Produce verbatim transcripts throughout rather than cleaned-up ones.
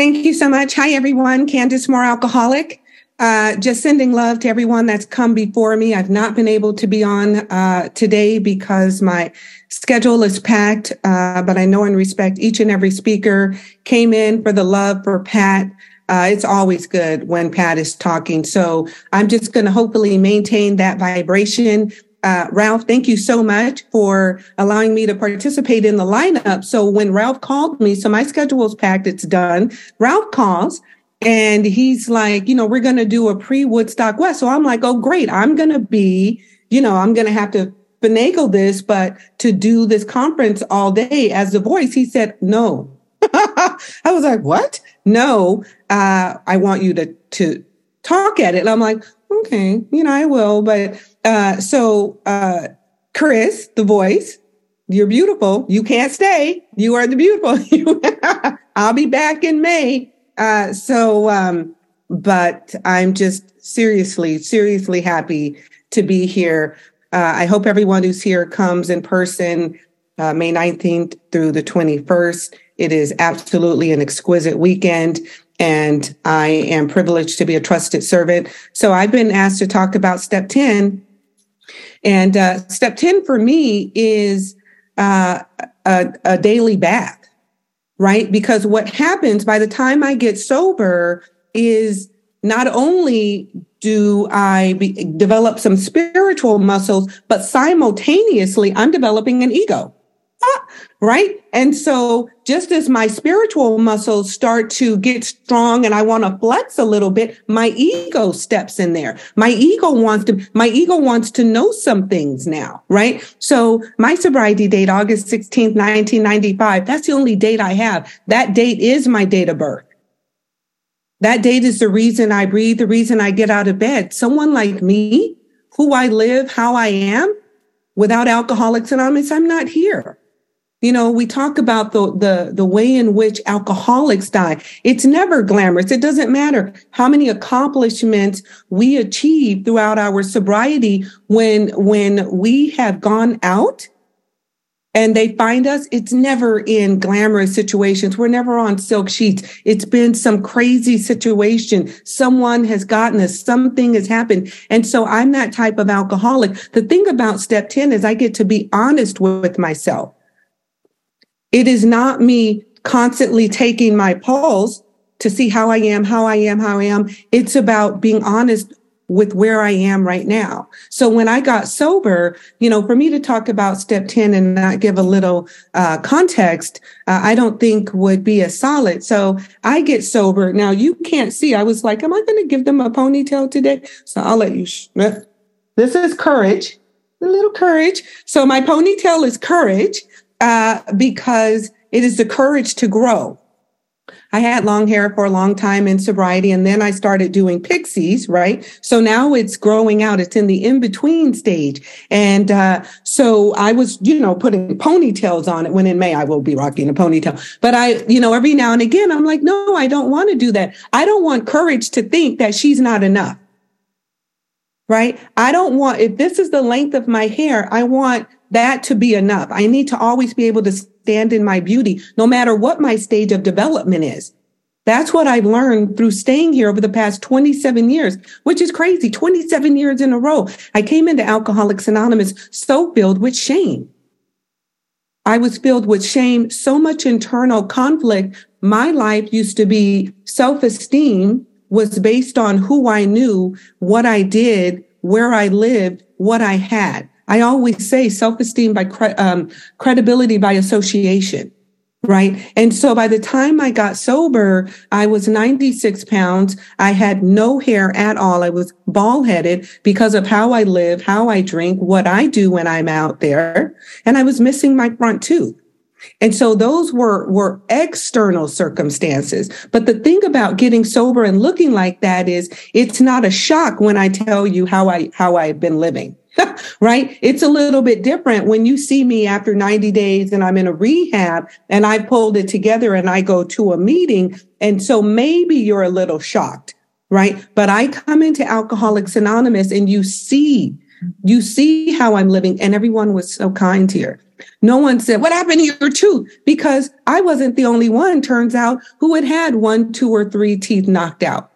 Thank you so much. Hi, everyone. Candice Moore, alcoholic. Uh, just sending love to everyone that's come before me. I've not been able to be on uh, today because my schedule is packed, uh, but I know and respect each and every speaker came in for the love for Pat. Uh, it's always good when Pat is talking. So I'm just going to hopefully maintain that vibration. Uh, Ralph, thank you so much for allowing me to participate in the lineup. So when Ralph called me, so my schedule's packed, it's done. Ralph calls and he's like, you know, we're going to do a pre-Woodstock West. So I'm like, oh, great. I'm going to be, you know, I'm going to have to finagle this, but to do this conference all day as the voice, he said, no. I was like, what? No, uh, I want you to, to talk at it. And I'm like, okay, you know, I will. But uh, so uh, Chris, the voice, you're beautiful. You can't stay. You are the beautiful. I'll be back in May. Uh, so, um, but I'm just seriously, seriously happy to be here. Uh, I hope everyone who's here comes in person uh, May nineteenth through the twenty-first. It is absolutely an exquisite weekend, and I am privileged to be a trusted servant. So I've been asked to talk about step ten. And uh, step ten for me is uh, a, a daily bath, right? Because what happens by the time I get sober is not only do I be, develop some spiritual muscles, but simultaneously I'm developing an ego. Ah, right? And so just as my spiritual muscles start to get strong and I want to flex a little bit, my ego steps in there. My ego wants to, my ego wants to know some things now, right? So my sobriety date, August sixteenth, nineteen ninety-five, that's the only date I have. That date is my date of birth. That date is the reason I breathe, the reason I get out of bed. Someone like me, who I live, how I am, without Alcoholics Anonymous, I'm not here. You know, we talk about the, the, the way in which alcoholics die. It's never glamorous. It doesn't matter how many accomplishments we achieve throughout our sobriety. When, when we have gone out and they find us, it's never in glamorous situations. We're never on silk sheets. It's been some crazy situation. Someone has gotten us. Something has happened. And so I'm that type of alcoholic. The thing about step ten is I get to be honest with myself. It is not me constantly taking my pulse to see how I am, how I am, how I am. It's about being honest with where I am right now. So when I got sober, you know, for me to talk about step ten and not give a little uh, context, uh, I don't think would be as solid. So I get sober. Now you can't see. I was like, am I going to give them a ponytail today? So I'll let you. Sh- this is courage, a little courage. So my ponytail is courage. Uh, because it is the courage to grow. I had long hair for a long time in sobriety, and then I started doing pixies, right? So now it's growing out. It's in the in-between stage. And uh, so I was, you know, putting ponytails on it when in May I will be rocking a ponytail. But I, you know, every now and again, I'm like, no, I don't want to do that. I don't want courage to think that she's not enough, right? I don't want, if this is the length of my hair, I want that to be enough. I need to always be able to stand in my beauty, no matter what my stage of development is. That's what I've learned through staying here over the past twenty-seven years, which is crazy. twenty-seven years in a row. I came into Alcoholics Anonymous so filled with shame. I was filled with shame, so much internal conflict. My life used to be self-esteem was based on who I knew, what I did, where I lived, what I had. I always say self-esteem by cre- um, credibility by association, right? And so by the time I got sober, I was ninety-six pounds. I had no hair at all. I was bald-headed because of how I live, how I drink, what I do when I'm out there. And I was missing my front tooth. And so those were, were external circumstances. But the thing about getting sober and looking like that is it's not a shock when I tell you how I, how I've been living. Right? It's a little bit different when you see me after ninety days and I'm in a rehab and I pulled it together and I go to a meeting. And so maybe you're a little shocked, right? But I come into Alcoholics Anonymous and you see, you see how I'm living, and everyone was so kind here. No one said, what happened to your tooth? Because I wasn't the only one, turns out, who had had one, two, or three teeth knocked out,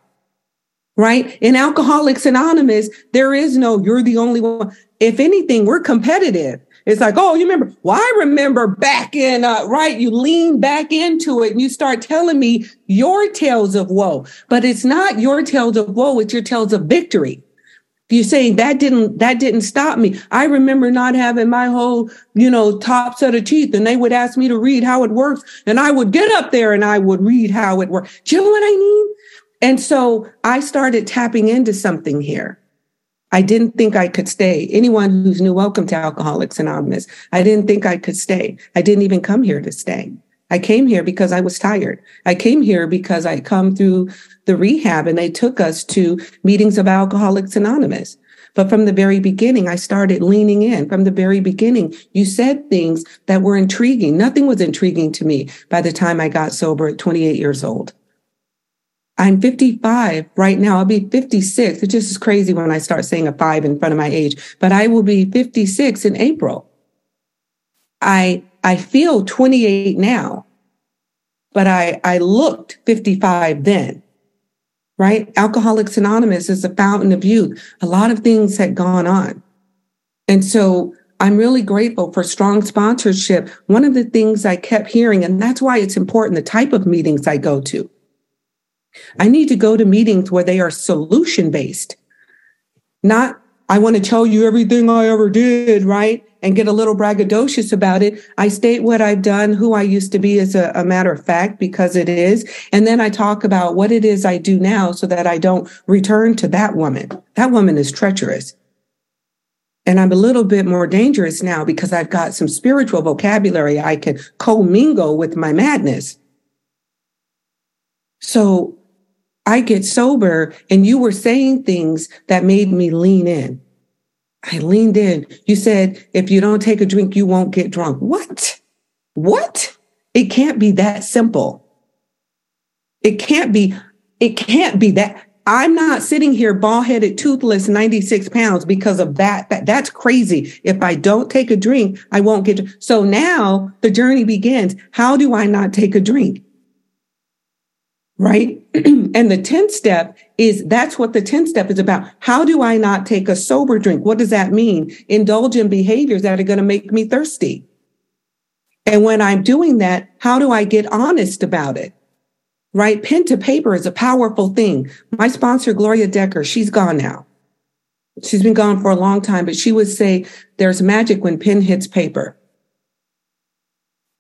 right? In Alcoholics Anonymous, there is no, you're the only one. If anything, we're competitive. It's like, oh, you remember? Well, I remember back in, uh, right? You lean back into it and you start telling me your tales of woe. But it's not your tales of woe, it's your tales of victory. You're saying that didn't that didn't stop me. I remember not having my whole, you know, top set of teeth, and they would ask me to read how it works, and I would get up there and I would read how it works. Do you know what I mean? And so I started tapping into something here. I didn't think I could stay. Anyone who's new, welcome to Alcoholics Anonymous. I didn't think I could stay. I didn't even come here to stay. I came here because I was tired. I came here because I come through the rehab and they took us to meetings of Alcoholics Anonymous. But from the very beginning, I started leaning in. From the very beginning, you said things that were intriguing. Nothing was intriguing to me by the time I got sober at twenty-eight years old. I'm fifty-five right now. I'll be fifty-six. It just is crazy when I start saying a five in front of my age, but I will be fifty-six in April. I I feel twenty-eight now, but I, I looked fifty-five then, right? Alcoholics Anonymous is a fountain of youth. A lot of things had gone on. And so I'm really grateful for strong sponsorship. One of the things I kept hearing, and that's why it's important, the type of meetings I go to. I need to go to meetings where they are solution-based, not I want to tell you everything I ever did, right? And get a little braggadocious about it. I state what I've done, who I used to be as a, a matter of fact, because it is. And then I talk about what it is I do now so that I don't return to that woman. That woman is treacherous. And I'm a little bit more dangerous now because I've got some spiritual vocabulary I can co-mingle with my madness. So I get sober and you were saying things that made me lean in. I leaned in. You said, if you don't take a drink, you won't get drunk. What? What? It can't be that simple. It can't be. It can't be that. I'm not sitting here bald-headed, toothless, ninety-six pounds because of that. that. That's crazy. If I don't take a drink, I won't get. So now the journey begins. How do I not take a drink? Right? And the tenth step is, that's what the tenth step is about. How do I not take a sober drink? What does that mean? Indulge in behaviors that are going to make me thirsty. And when I'm doing that, how do I get honest about it? Right? Pen to paper is a powerful thing. My sponsor, Gloria Decker, she's gone now. She's been gone for a long time, but she would say, there's magic when pen hits paper.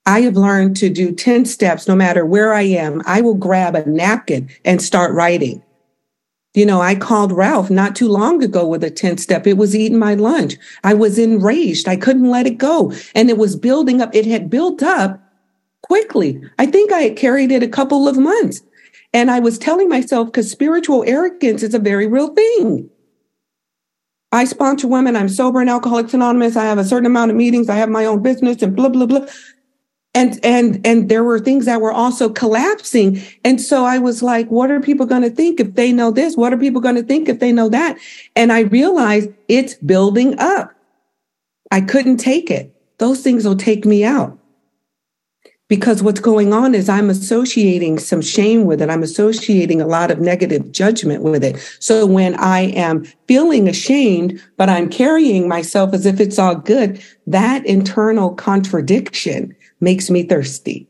I have learned to do ten steps, no matter where I am. I will grab a napkin and start writing. You know, I called Ralph not too long ago with a ten step. It was eating my lunch. I was enraged. I couldn't let it go. And it was building up. It had built up quickly. I think I had carried it a couple of months. And I was telling myself, because spiritual arrogance is a very real thing. I sponsor women. I'm sober in Alcoholics Anonymous. I have a certain amount of meetings. I have my own business and blah, blah, blah. And, and, and there were things that were also collapsing. And so I was like, what are people going to think if they know this? What are people going to think if they know that? And I realized it's building up. I couldn't take it. Those things will take me out. Because what's going on is I'm associating some shame with it. I'm associating a lot of negative judgment with it. So when I am feeling ashamed, but I'm carrying myself as if it's all good, that internal contradiction makes me thirsty.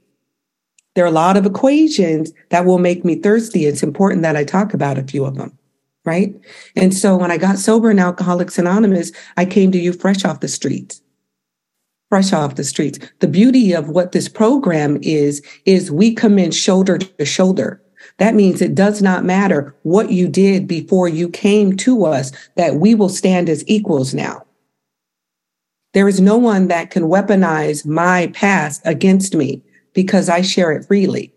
There are a lot of equations that will make me thirsty. It's important that I talk about a few of them, right? And so when I got sober in Alcoholics Anonymous, I came to you fresh off the streets. Fresh off the streets. The beauty of what this program is, is we come in shoulder to shoulder. That means it does not matter what you did before you came to us, that we will stand as equals now. There is no one that can weaponize my past against me because I share it freely.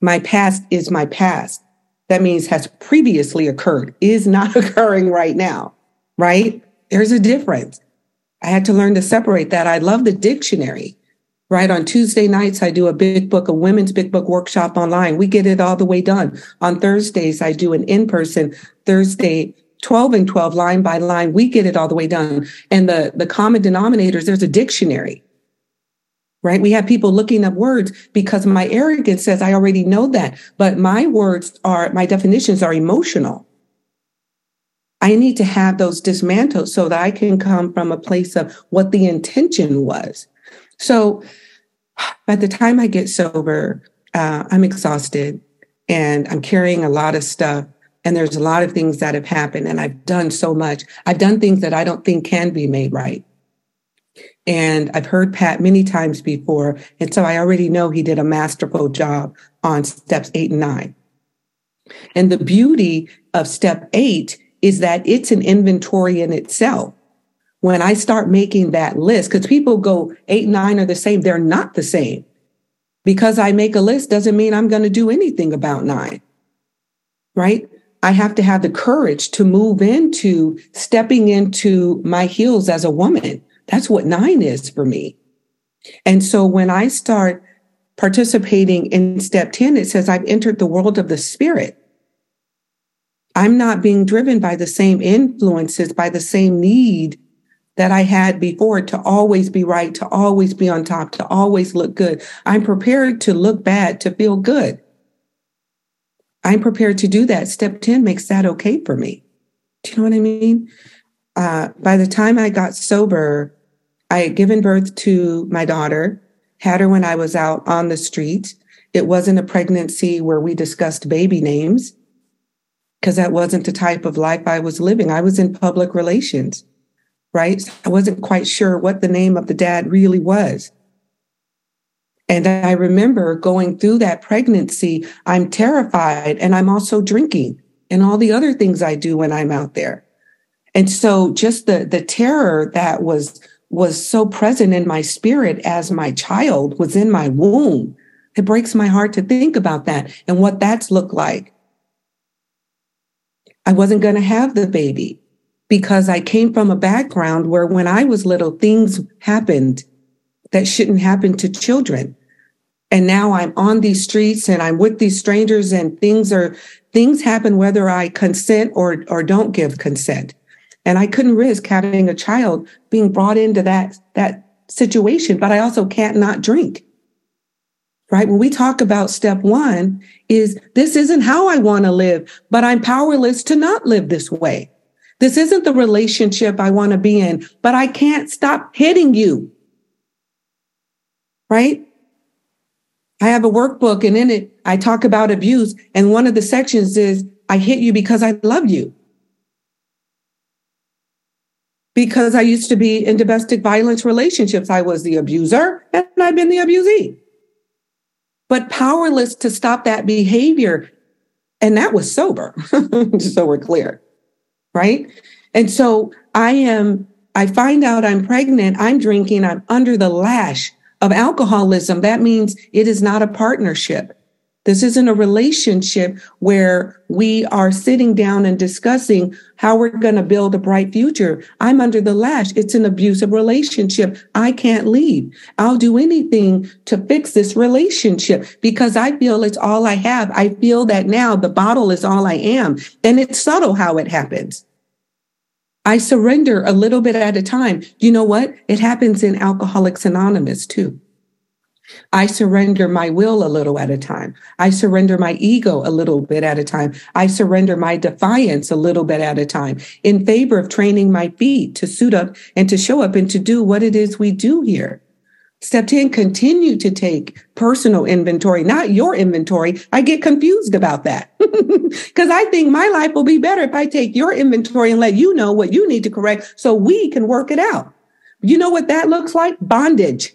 My past is my past. That means has previously occurred, is not occurring right now, right? There's a difference. I had to learn to separate that. I love the dictionary, right? On Tuesday nights, I do a big book, a women's big book workshop online. We get it all the way done. On Thursdays, I do an in-person Thursday twelve and twelve, line by line, we get it all the way down. And the, the common denominators, there's a dictionary, right? We have people looking up words because my arrogance says, I already know that, but my words are, my definitions are emotional. I need to have those dismantled so that I can come from a place of what the intention was. So by the time I get sober, uh, I'm exhausted and I'm carrying a lot of stuff. And there's a lot of things that have happened, and I've done so much. I've done things that I don't think can be made right. And I've heard Pat many times before. And so I already know he did a masterful job on steps eight and nine. And the beauty of step eight is that it's an inventory in itself. When I start making that list, because people go eight, nine are the same. They're not the same. Because I make a list doesn't mean I'm going to do anything about nine, right? I have to have the courage to move into stepping into my heels as a woman. That's what nine is for me. And so when I start participating in step ten, it says I've entered the world of the spirit. I'm not being driven by the same influences, by the same need that I had before to always be right, to always be on top, to always look good. I'm prepared to look bad, to feel good. I'm prepared to do that. Step ten makes that okay for me. Do you know what I mean? Uh, by the time I got sober, I had given birth to my daughter, had her when I was out on the street. It wasn't a pregnancy where we discussed baby names because that wasn't the type of life I was living. I was in public relations, right? So I wasn't quite sure what the name of the dad really was. And I remember going through that pregnancy, I'm terrified, and I'm also drinking and all the other things I do when I'm out there. And so just the the terror that was was so present in my spirit as my child was in my womb, it breaks my heart to think about that and what that's looked like. I wasn't going to have the baby because I came from a background where when I was little, things happened that shouldn't happen to children. And now I'm on these streets and I'm with these strangers and things are, things happen whether I consent or, or don't give consent. And I couldn't risk having a child being brought into that, that situation, but I also can't not drink, right? When we talk about step one is this isn't how I want to live, but I'm powerless to not live this way. This isn't the relationship I want to be in, but I can't stop hitting you. Right? I have a workbook and in it, I talk about abuse. And one of the sections is, I hit you because I love you. Because I used to be in domestic violence relationships. I was the abuser and I've been the abusee. But powerless to stop that behavior. And that was sober. Just so we're clear. Right? And so I am, I find out I'm pregnant. I'm drinking. I'm under the lash of alcoholism. That means it is not a partnership. This isn't a relationship where we are sitting down and discussing how we're going to build a bright future. I'm under the lash. It's an abusive relationship. I can't leave. I'll do anything to fix this relationship because I feel it's all I have. I feel that now the bottle is all I am. And it's subtle how it happens. I surrender a little bit at a time. You know what? It happens in Alcoholics Anonymous too. I surrender my will a little at a time. I surrender my ego a little bit at a time. I surrender my defiance a little bit at a time in favor of training my feet to suit up and to show up and to do what it is we do here. Step ten, continue to take personal inventory, not your inventory. I get confused about that because I think my life will be better if I take your inventory and let you know what you need to correct so we can work it out. You know what that looks like? Bondage.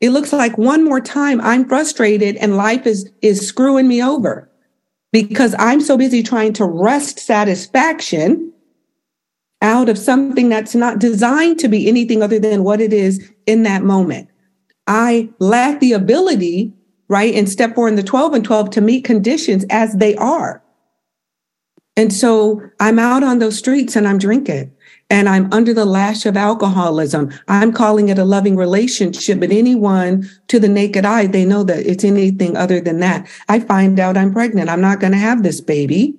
It looks like one more time I'm frustrated and life is, is screwing me over because I'm so busy trying to wrest satisfaction out of something that's not designed to be anything other than what it is in that moment. I lack the ability, right, in step four and the twelve and twelve to meet conditions as they are. And so I'm out on those streets and I'm drinking and I'm under the lash of alcoholism. I'm calling it a loving relationship, but anyone to the naked eye, they know that it's anything other than that. I find out I'm pregnant. I'm not going to have this baby.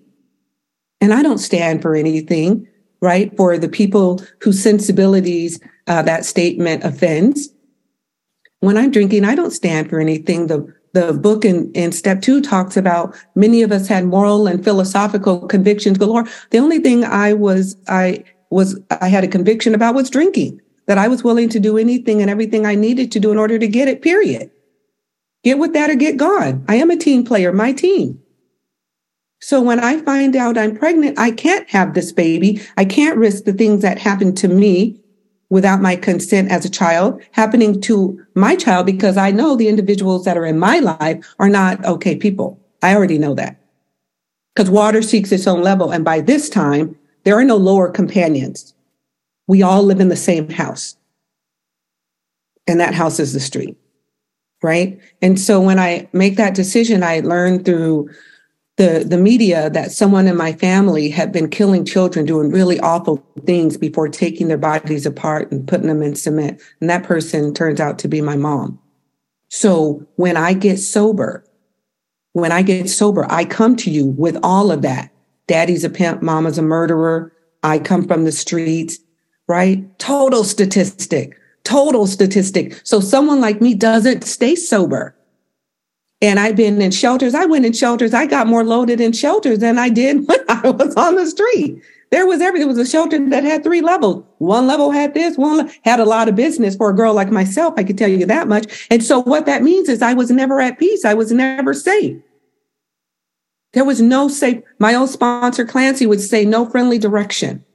And I don't stand for anything, right? For the people whose sensibilities uh, that statement offends. When I'm drinking, I don't stand for anything. The The book in, in step two talks about many of us had moral and philosophical convictions galore. The only thing I was, I was, I had a conviction about was drinking, that I was willing to do anything and everything I needed to do in order to get it, period. Get with that or get gone. I am a team player, my team. So when I find out I'm pregnant, I can't have this baby. I can't risk the things that happened to me without my consent as a child, happening to my child, because I know the individuals that are in my life are not okay people. I already know that. Because water seeks its own level. And by this time, there are no lower companions. We all live in the same house. And that house is the street, right? And so when I make that decision, I learned through the, the media that someone in my family had been killing children, doing really awful things before taking their bodies apart and putting them in cement. And that person turns out to be my mom. So when I get sober, when I get sober, I come to you with all of that. Daddy's a pimp, mama's a murderer. I come from the streets, right? Total statistic, total statistic. So someone like me doesn't stay sober. And I've been in shelters. I went in shelters. I got more loaded in shelters than I did when I was on the street. There was everything. It was a shelter that had three levels. One level had this, one had a lot of business for a girl like myself. I could tell you that much. And so what that means is I was never at peace. I was never safe. There was no safe. My old sponsor, Clancy, would say no friendly direction.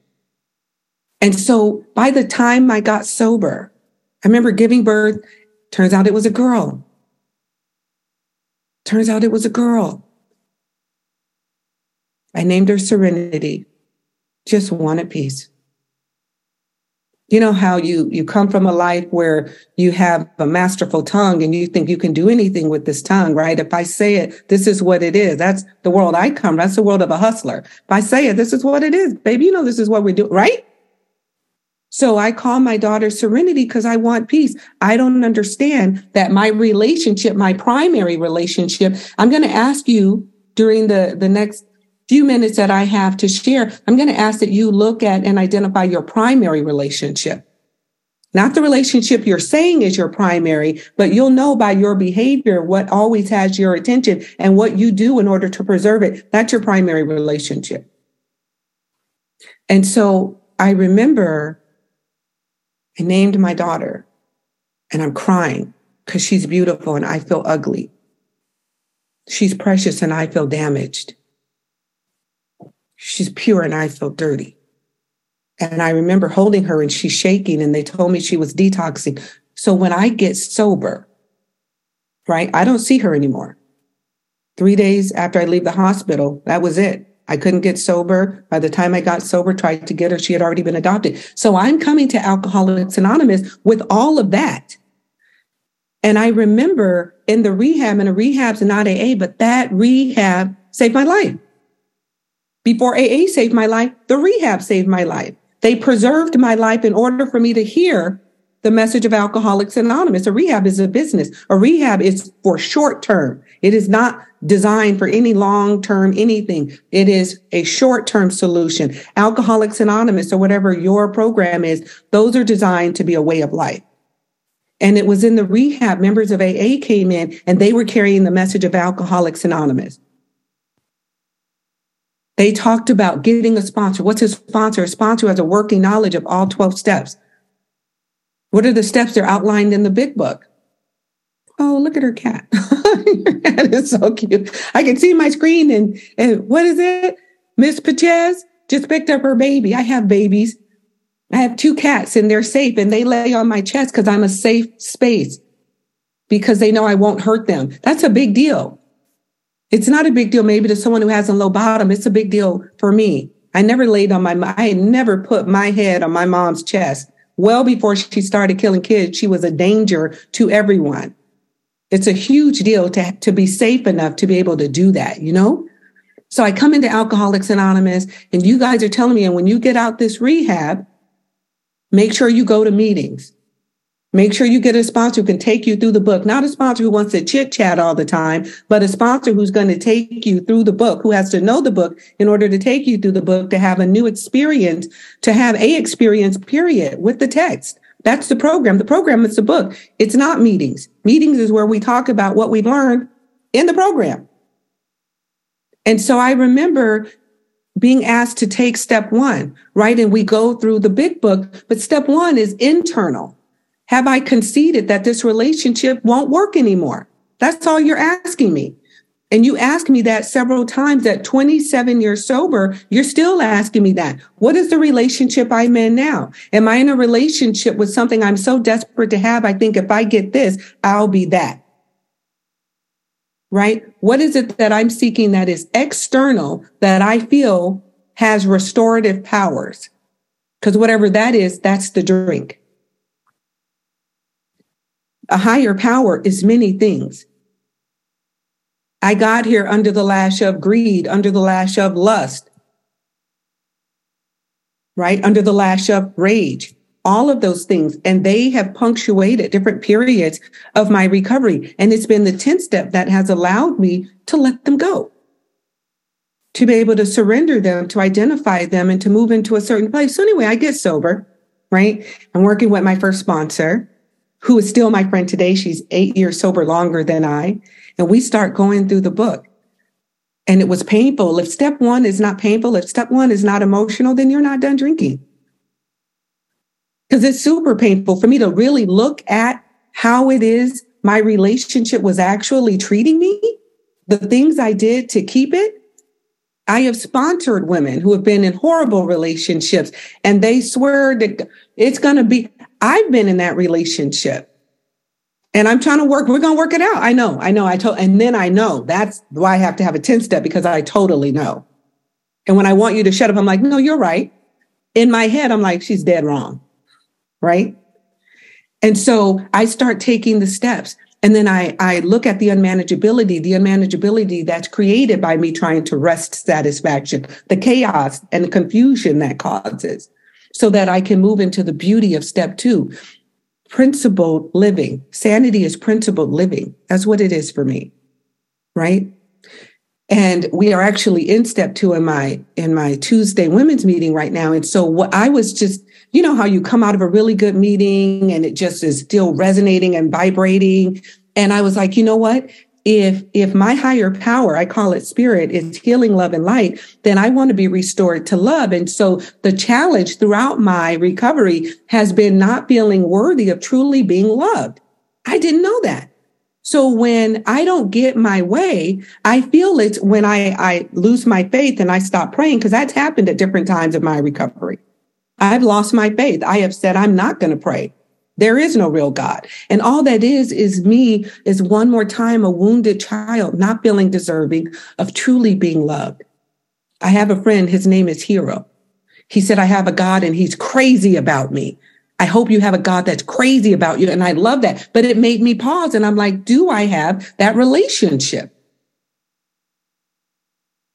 And so by the time I got sober, I remember giving birth. Turns out it was a girl. Turns out it was a girl. I named her Serenity. Just wanted peace. You know how you, you come from a life where you have a masterful tongue and you think you can do anything with this tongue, right? If I say it, this is what it is. That's the world I come from. That's the world of a hustler. If I say it, this is what it is. Baby, you know this is what we do, right? So I call my daughter Serenity because I want peace. I don't understand that my relationship, my primary relationship, I'm going to ask you during the, the next few minutes that I have to share, I'm going to ask that you look at and identify your primary relationship. Not the relationship you're saying is your primary, but you'll know by your behavior what always has your attention and what you do in order to preserve it. That's your primary relationship. And so I remember I named my daughter and I'm crying because she's beautiful and I feel ugly. She's precious and I feel damaged. She's pure and I feel dirty. And I remember holding her and she's shaking and they told me she was detoxing. So when I get sober, right, I don't see her anymore. Three days after I leave the hospital, that was it. I couldn't get sober. By the time I got sober, tried to get her, she had already been adopted. So I'm coming to Alcoholics Anonymous with all of that. And I remember in the rehab, and a rehab's not A A, but that rehab saved my life. Before A A saved my life, the rehab saved my life. They preserved my life in order for me to hear the message of Alcoholics Anonymous. A rehab is a business. A rehab is for short term. It is not designed for any long term anything. It is a short term solution. Alcoholics Anonymous or whatever your program is, those are designed to be a way of life. And it was in the rehab, members of A A came in and they were carrying the message of Alcoholics Anonymous. They talked about getting a sponsor. What's a sponsor? A sponsor has a working knowledge of all twelve steps. What are the steps? They're outlined in the big book. Oh, look at her cat. Your cat is so cute. I can see my screen and, and what is it? Miss Pachez just picked up her baby. I have babies. I have two cats and they're safe and they lay on my chest because I'm a safe space because they know I won't hurt them. That's a big deal. It's not a big deal maybe to someone who has a low bottom. It's a big deal for me. I never laid on my, I had never put my head on my mom's chest. Well before she started killing kids, she was a danger to everyone. It's a huge deal to, to be safe enough to be able to do that, you know? So I come into Alcoholics Anonymous, and you guys are telling me, and when you get out this rehab, make sure you go to meetings. Make sure you get a sponsor who can take you through the book, not a sponsor who wants to chit chat all the time, but a sponsor who's going to take you through the book, who has to know the book in order to take you through the book, to have a new experience, to have a experience, period, with the text. That's the program. The program is the book. It's not meetings. Meetings is where we talk about what we learned in the program. And so I remember being asked to take step one, right? And we go through the big book, but step one is internal. Have I conceded that this relationship won't work anymore? That's all you're asking me. And you asked me that several times. At twenty-seven years sober, you're still asking me that. What is the relationship I'm in now? Am I in a relationship with something I'm so desperate to have? I think if I get this, I'll be that. Right? What is it that I'm seeking that is external that I feel has restorative powers? Because whatever that is, that's the drink. A higher power is many things. I got here under the lash of greed, under the lash of lust, right? Under the lash of rage, all of those things. And they have punctuated different periods of my recovery. And it's been the tenth step that has allowed me to let them go, to be able to surrender them, to identify them, and to move into a certain place. So anyway, I get sober, right? I'm working with my first sponsor, who is still my friend today. She's eight years sober, longer than I. And we start going through the book. And it was painful. If step one is not painful, if step one is not emotional, then you're not done drinking. Because it's super painful for me to really look at how it is my relationship was actually treating me, the things I did to keep it. I have sponsored women who have been in horrible relationships, and they swear that it's going to be, I've been in that relationship and I'm trying to work. We're going to work it out. I know, I know. I told, and then I know that's why I have to have a ten step, because I totally know. And when I want you to shut up, I'm like, no, you're right. In my head, I'm like, she's dead wrong. Right. And so I start taking the steps, and then I, I look at the unmanageability, the unmanageability that's created by me trying to wrest satisfaction, the chaos and the confusion that causes, so that I can move into the beauty of step two, principled living. Sanity is principled living. That's what it is for me, right? And we are actually in step two in my in my Tuesday women's meeting right now. And so what I was just, you know how you come out of a really good meeting and it just is still resonating and vibrating. And I was like, you know what? If if my higher power, I call it spirit, is healing, love, and light, then I want to be restored to love. And so the challenge throughout my recovery has been not feeling worthy of truly being loved. I didn't know that. So when I don't get my way, I feel it when I, I lose my faith and I stop praying, because that's happened at different times of my recovery. I've lost my faith. I have said, I'm not going to pray. There is no real God. And all that is, is me, is one more time, a wounded child, not feeling deserving of truly being loved. I have a friend, his name is Hero. He said, I have a God and he's crazy about me. I hope you have a God that's crazy about you. And I love that. But it made me pause. And I'm like, do I have that relationship?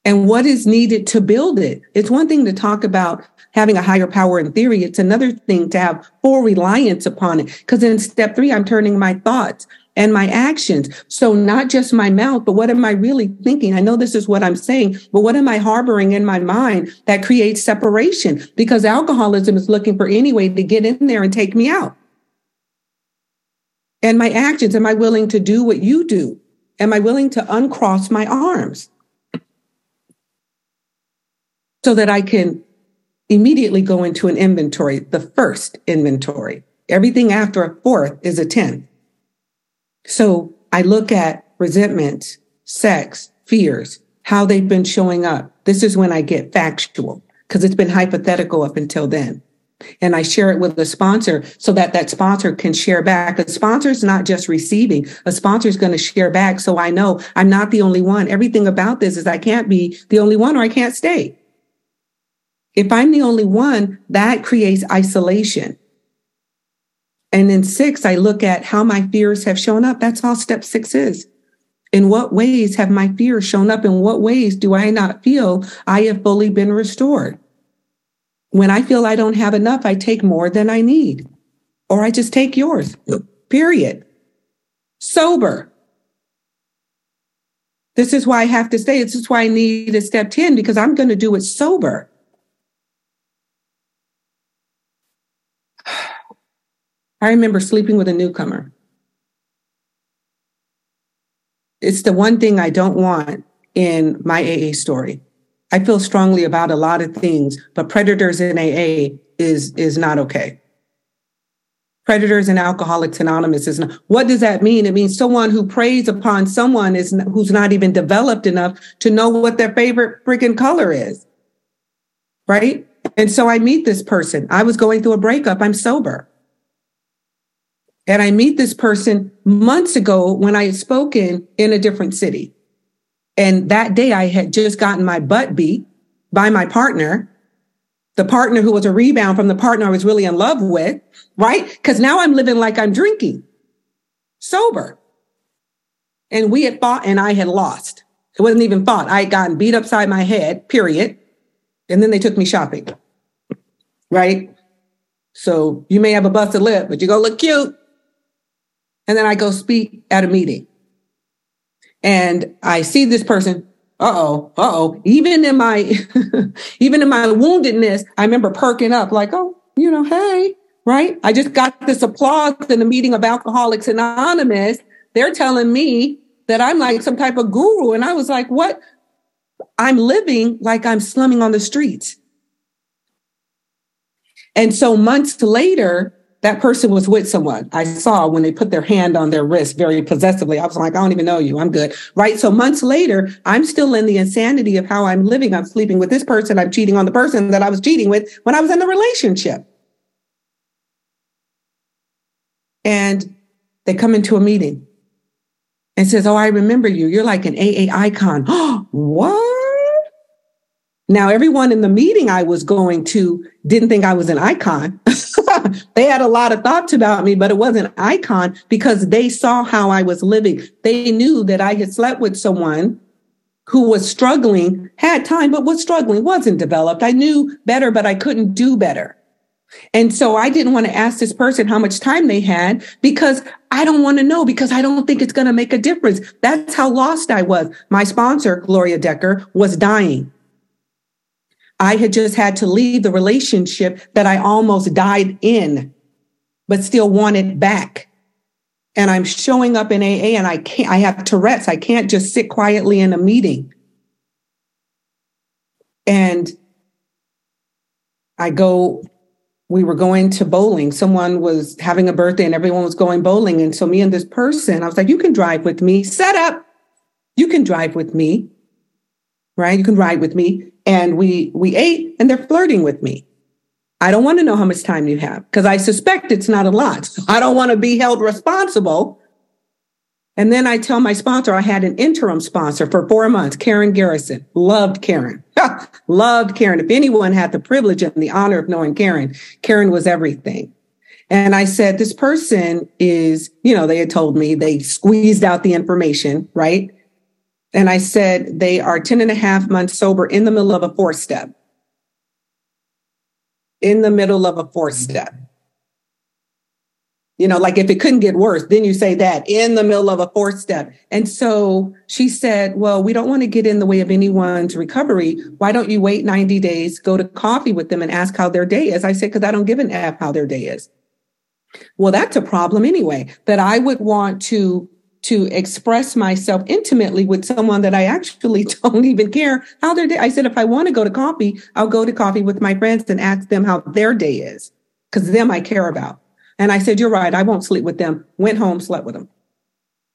And what is needed to build it? It's one thing to talk about having a higher power in theory. It's another thing to have full reliance upon it. Because in step three, I'm turning my thoughts and my actions. So not just my mouth, but what am I really thinking? I know this is what I'm saying, but what am I harboring in my mind that creates separation? Because alcoholism is looking for any way to get in there and take me out. And my actions, am I willing to do what you do? Am I willing to uncross my arms so that I can immediately go into an inventory, the first inventory? Everything after a fourth is a tenth. So I look at resentments, sex, fears, how they've been showing up. This is when I get factual, because it's been hypothetical up until then. And I share it with the sponsor so that that sponsor can share back. A sponsor is not just receiving. A sponsor is going to share back. So I know I'm not the only one. Everything about this is I can't be the only one, or I can't stay. If I'm the only one, that creates isolation. And then six, I look at how my fears have shown up. That's all step six is. In what ways have my fears shown up? In what ways do I not feel I have fully been restored? When I feel I don't have enough, I take more than I need. or I just take yours, period. Sober. This is why I have to stay. This is why I need a step ten, because I'm going to do it sober. I remember sleeping with a newcomer. It's the one thing I don't want in my A A story. I feel strongly about a lot of things, but predators in A A is, is not okay. Predators in Alcoholics Anonymous is not. What does that mean? It means someone who preys upon someone is who's not even developed enough to know what their favorite freaking color is, right? And so I meet this person. I was going through a breakup. I'm sober. And I meet this person months ago when I had spoken in a different city. And that day I had just gotten my butt beat by my partner, the partner who was a rebound from the partner I was really in love with, right? Because now I'm living like I'm drinking, sober. And we had fought and I had lost. It wasn't even fought. I had gotten beat upside my head, period. And then they took me shopping, right? So you may have a busted lip, but you go look cute. And then I go speak at a meeting. And I see this person, uh-oh, uh-oh. Even in my, even in my woundedness, I remember perking up like, oh, you know, hey, right? I just got this applause in the meeting of Alcoholics Anonymous. They're telling me that I'm like some type of guru. And I was like, what? I'm living like I'm slumming on the streets. And so months later, that person was with someone. I saw when they put their hand on their wrist very possessively. I was like, I don't even know you. I'm good. Right? So months later, I'm still in the insanity of how I'm living. I'm sleeping with this person. I'm cheating on the person that I was cheating with when I was in the relationship. And they come into a meeting and says, oh, I remember you. You're like an A A icon. Oh, what? Now, everyone in the meeting I was going to didn't think I was an icon. They had a lot of thoughts about me, but it wasn't icon because they saw how I was living. They knew that I had slept with someone who was struggling, had time, but was struggling, wasn't developed. I knew better, but I couldn't do better. And so I didn't want to ask this person how much time they had because I don't want to know, because I don't think it's going to make a difference. That's how lost I was. My sponsor, Gloria Decker, was dying. I had just had to leave the relationship that I almost died in, but still wanted back. And I'm showing up in A A and I can't, I have Tourette's. I can't just sit quietly in a meeting. And I go, we were going to bowling. Someone was having a birthday and everyone was going bowling. And so me and this person, I was like, you can drive with me. Set up. You can drive with me. Right? You can ride with me. And we we ate and they're flirting with me. I don't want to know how much time you have because I suspect it's not a lot. I don't want to be held responsible. And then I tell my sponsor, I had an interim sponsor for four months, Karen Garrison. Loved Karen. Loved Karen. If anyone had the privilege and the honor of knowing Karen, Karen was everything. And I said, this person is, you know, they had told me they squeezed out the information, right? And I said, they are ten and a half months sober in the middle of a fourth step. In the middle of a fourth step. You know, like if it couldn't get worse, then you say that in the middle of a fourth step. And so she said, well, we don't want to get in the way of anyone's recovery. Why don't you wait ninety days, go to coffee with them and ask how their day is? I said, because I don't give an F how their day is. Well, that's a problem anyway, that I would want to to express myself intimately with someone that I actually don't even care how their day. I said, if I want to go to coffee, I'll go to coffee with my friends and ask them how their day is, because them I care about. And I said, you're right. I won't sleep with them. Went home, slept with them.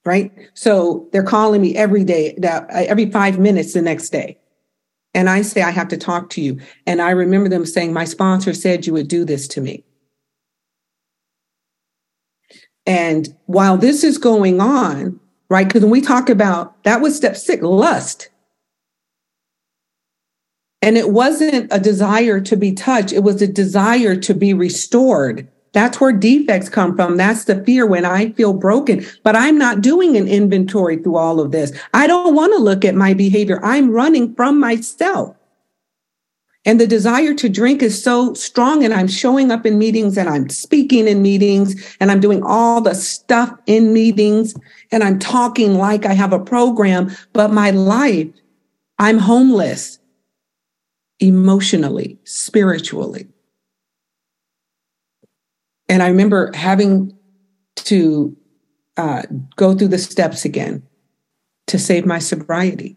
Right. So they're calling me every day, every five minutes the next day. And I say, I have to talk to you. And I remember them saying, my sponsor said you would do this to me. And while this is going on, right, because when we talk about, that was step six, lust. And it wasn't a desire to be touched. It was a desire to be restored. That's where defects come from. That's the fear when I feel broken. But I'm not doing an inventory through all of this. I don't want to look at my behavior. I'm running from myself. And the desire to drink is so strong, and I'm showing up in meetings, and I'm speaking in meetings, and I'm doing all the stuff in meetings, and I'm talking like I have a program, but my life, I'm homeless emotionally, spiritually. And I remember having to uh, go through the steps again to save my sobriety.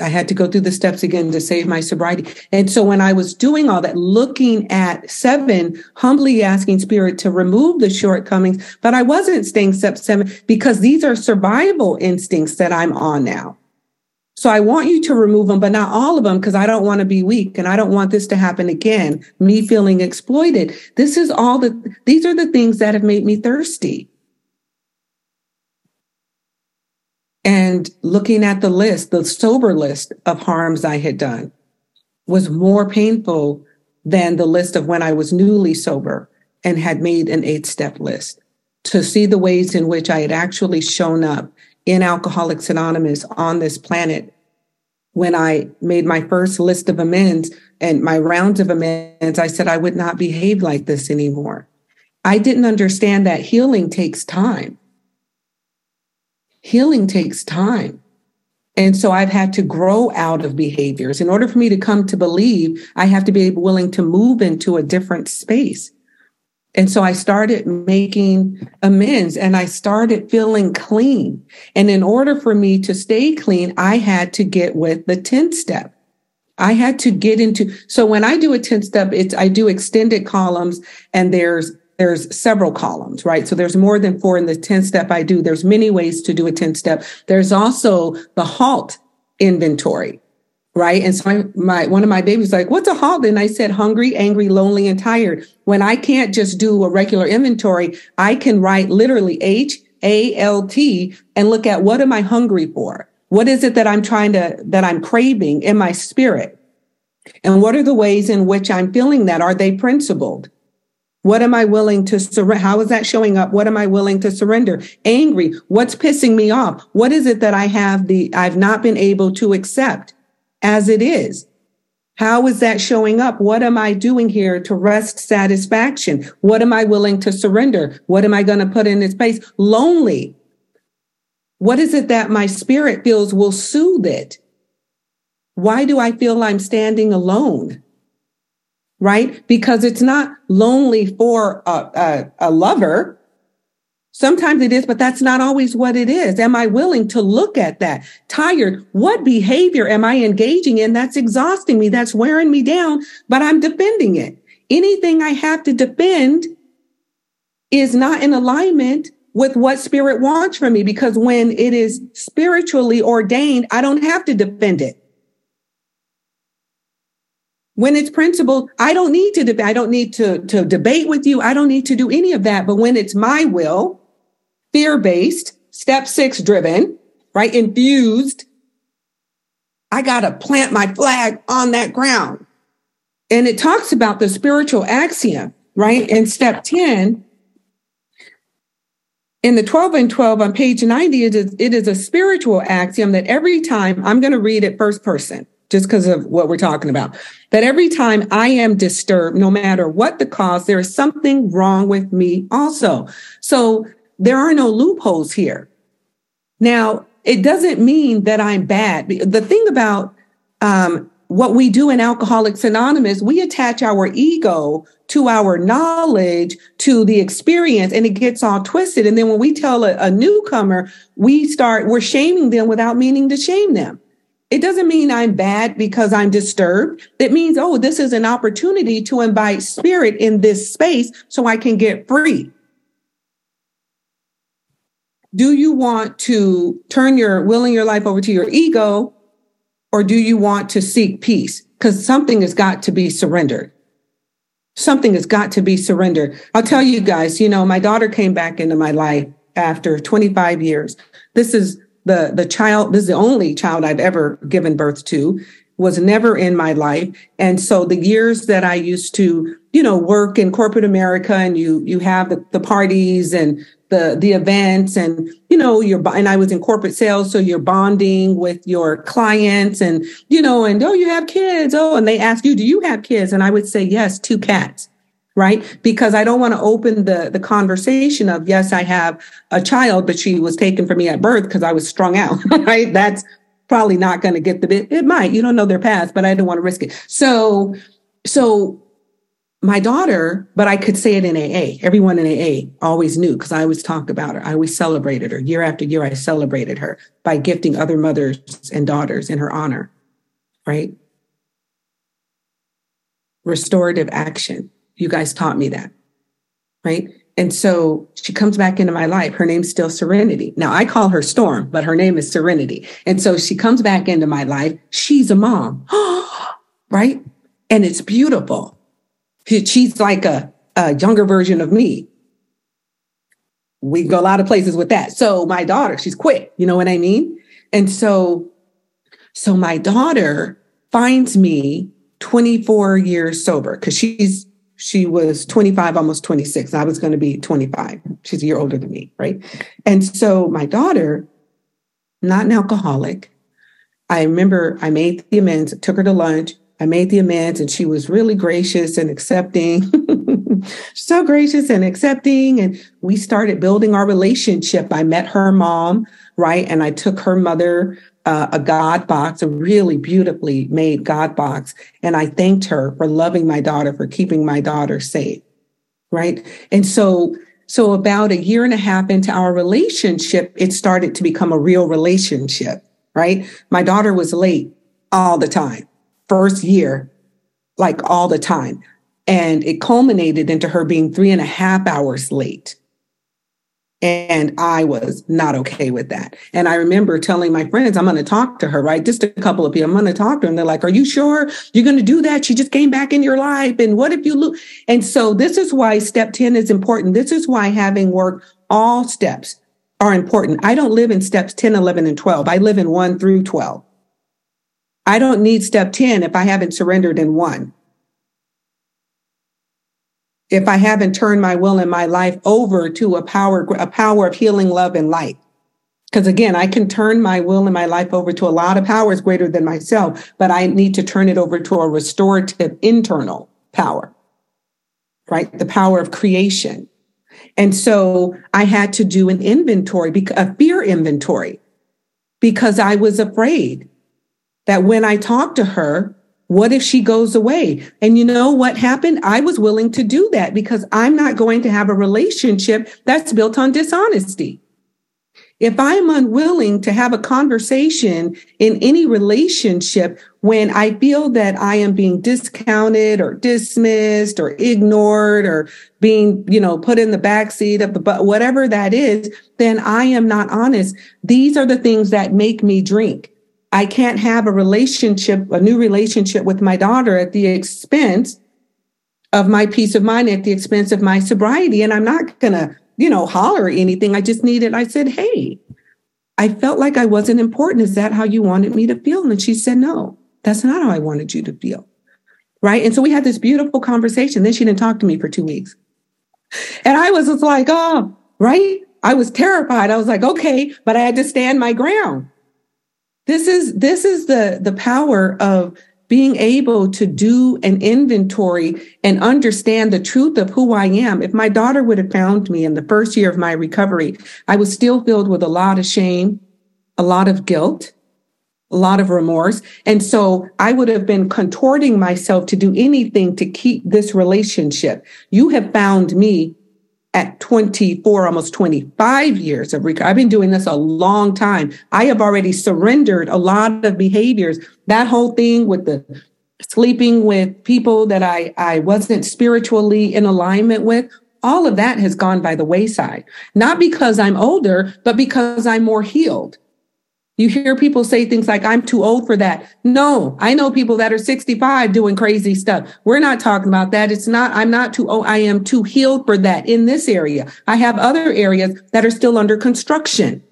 I had to go through the steps again to save my sobriety. And so when I was doing all that, looking at seven, humbly asking Spirit to remove the shortcomings, but I wasn't staying step seven because these are survival instincts that I'm on now. So I want you to remove them, but not all of them, because I don't want to be weak and I don't want this to happen again, me feeling exploited. This is all the, these are the things that have made me thirsty. And looking at the list, the sober list of harms I had done was more painful than the list of when I was newly sober and had made an eight-step list. To see the ways in which I had actually shown up in Alcoholics Anonymous on this planet when I made my first list of amends and my rounds of amends, I said I would not behave like this anymore. I didn't understand that healing takes time. Healing takes time. And so I've had to grow out of behaviors. In order for me to come to believe, I have to be willing to move into a different space. And so I started making amends and I started feeling clean. And in order for me to stay clean, I had to get with the ten step. I had to get into, so when I do a ten step, it's, I do extended columns and there's, there's several columns, right? So there's more than four in the ten step I do. There's many ways to do a ten step. There's also the halt inventory, right? And so I, my one of my babies was like, what's a halt? And I said, hungry, angry, lonely, and tired. When I can't just do a regular inventory, I can write literally H A L T and look at what am I hungry for? What is it that I'm trying to, that I'm craving in my spirit? And what are the ways in which I'm feeling that? Are they principled? What am I willing to surrender? How is that showing up? What am I willing to surrender? Angry. What's pissing me off? What is it that I have the, I've not been able to accept as it is? How is that showing up? What am I doing here to wrest satisfaction? What am I willing to surrender? What am I going to put in its place? Lonely. What is it that my spirit feels will soothe it? Why do I feel I'm standing alone? Right? Because it's not lonely for a, a, a lover. Sometimes it is, but that's not always what it is. Am I willing to look at that? Tired. What behavior am I engaging in that's exhausting me, that's wearing me down, but I'm defending it? Anything I have to defend is not in alignment with what Spirit wants from me, because when it is spiritually ordained, I don't have to defend it. When it's principled, I don't need to debate. I don't need to, to debate with you. I don't need to do any of that. But when it's my will, fear-based, step six driven, right? Infused, I got to plant my flag on that ground. And it talks about the spiritual axiom, right? In step ten, in the twelve and twelve on page ninety, it is, it is a spiritual axiom that every time, I'm going to read it first person, just because of what we're talking about, that every time I am disturbed, no matter what the cause, there is something wrong with me also. So there are no loopholes here. Now, it doesn't mean that I'm bad. The thing about um, what we do in Alcoholics Anonymous, we attach our ego to our knowledge, to the experience, and it gets all twisted. And then when we tell a, a newcomer, we start, we're shaming them without meaning to shame them. It doesn't mean I'm bad because I'm disturbed. It means, oh, this is an opportunity to invite Spirit in this space so I can get free. Do you want to turn your, willing your life over to your ego, or do you want to seek peace? Because something has got to be surrendered. Something has got to be surrendered. I'll tell you guys, you know, my daughter came back into my life after twenty-five years. This is The the child, this is the only child I've ever given birth to, was never in my life. And so the years that I used to, you know, work in corporate America, and you you have the, the parties and the the events, and you know, your and I was in corporate sales, so you're bonding with your clients, and you know, and oh, you have kids, oh, and they ask you, do you have kids? And I would say, yes, two cats, right? Because I don't want to open the the conversation of, yes, I have a child, but she was taken from me at birth because I was strung out, right? That's probably not going to get the bit. It might, you don't know their past, but I didn't want to risk it. So, so. My daughter, but I could say it in A A. Everyone in A A always knew because I always talked about her. I always celebrated her. Year after year, I celebrated her by gifting other mothers and daughters in her honor, right? Restorative action. You guys taught me that, right? And so she comes back into my life. Her name's still Serenity. Now, I call her Storm, but her name is Serenity. And so she comes back into my life. She's a mom, right? And it's beautiful. She's like a, a younger version of me. We go a lot of places with that. So my daughter, she's quick. You know what I mean? And so, so my daughter finds me twenty-four years sober because she's, she was twenty-five, almost twenty-six. I was going to be twenty-five. She's a year older than me. Right. And so my daughter, not an alcoholic. I remember I made the amends, took her to lunch. I made the amends, and she was really gracious and accepting, so gracious and accepting. And we started building our relationship. I met her mom, right? And I took her mother uh, a God box, a really beautifully made God box. And I thanked her for loving my daughter, for keeping my daughter safe, right? And so, so about a year and a half into our relationship, it started to become a real relationship, right? My daughter was late all the time. First year, like all the time. And it culminated into her being three and a half hours late. And I was not okay with that. And I remember telling my friends, I'm going to talk to her, right? Just a couple of people, I'm going to talk to her. And they're like, are you sure you're going to do that? She just came back in your life. And what if you lose? And so this is why step ten is important. This is why having worked all steps are important. I don't live in steps ten, eleven, and twelve. I live in one through twelve. I don't need step ten if I haven't surrendered in one. If I haven't turned my will and my life over to a power, a power of healing, love, and light. Because again, I can turn my will and my life over to a lot of powers greater than myself, but I need to turn it over to a restorative internal power, right? The power of creation. And so I had to do an inventory, a fear inventory, because I was afraid that when I talked to her, what if she goes away? And you know what happened? I was willing to do that because I'm not going to have a relationship that's built on dishonesty. If I'm unwilling to have a conversation in any relationship when I feel that I am being discounted or dismissed or ignored or being, you know, put in the backseat of the bus, whatever that is, then I am not honest. These are the things that make me drink. I can't have a relationship, a new relationship with my daughter at the expense of my peace of mind, at the expense of my sobriety. And I'm not going to, you know, holler or anything. I just needed, I said, hey, I felt like I wasn't important. Is that how you wanted me to feel? And she said, no, that's not how I wanted you to feel. Right. And so we had this beautiful conversation. Then she didn't talk to me for two weeks. And I was just like, oh, right. I was terrified. I was like, okay, but I had to stand my ground. This is this is the, the power of being able to do an inventory and understand the truth of who I am. If my daughter would have found me in the first year of my recovery, I was still filled with a lot of shame, a lot of guilt, a lot of remorse. And so I would have been contorting myself to do anything to keep this relationship. You have found me at twenty-four, almost twenty-five years of recovery. I've been doing this a long time. I have already surrendered a lot of behaviors. That whole thing with the sleeping with people that I, I wasn't spiritually in alignment with, all of that has gone by the wayside. Not because I'm older, but because I'm more healed. You hear people say things like, I'm too old for that. No, I know people that are sixty-five doing crazy stuff. We're not talking about that. It's not, I'm not too old. I am too healed for that in this area. I have other areas that are still under construction.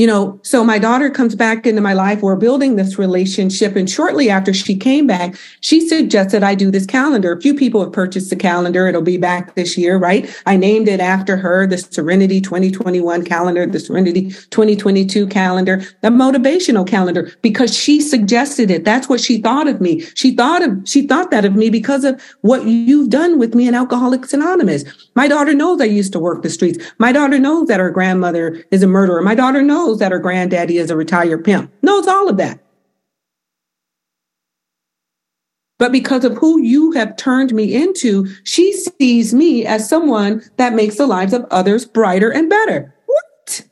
You know, so my daughter comes back into my life. We're building this relationship. And shortly after she came back, she suggested I do this calendar. A few people have purchased the calendar. It'll be back this year, right? I named it after her, the Serenity twenty twenty-one calendar, the Serenity twenty twenty-two calendar, the motivational calendar, because she suggested it. That's what she thought of me. She thought of, she thought that of me because of what you've done with me in Alcoholics Anonymous. My daughter knows I used to work the streets. My daughter knows that her grandmother is a murderer. My daughter knows that her granddaddy is a retired pimp, knows all of that. But because of who you have turned me into, she sees me as someone that makes the lives of others brighter and better. What?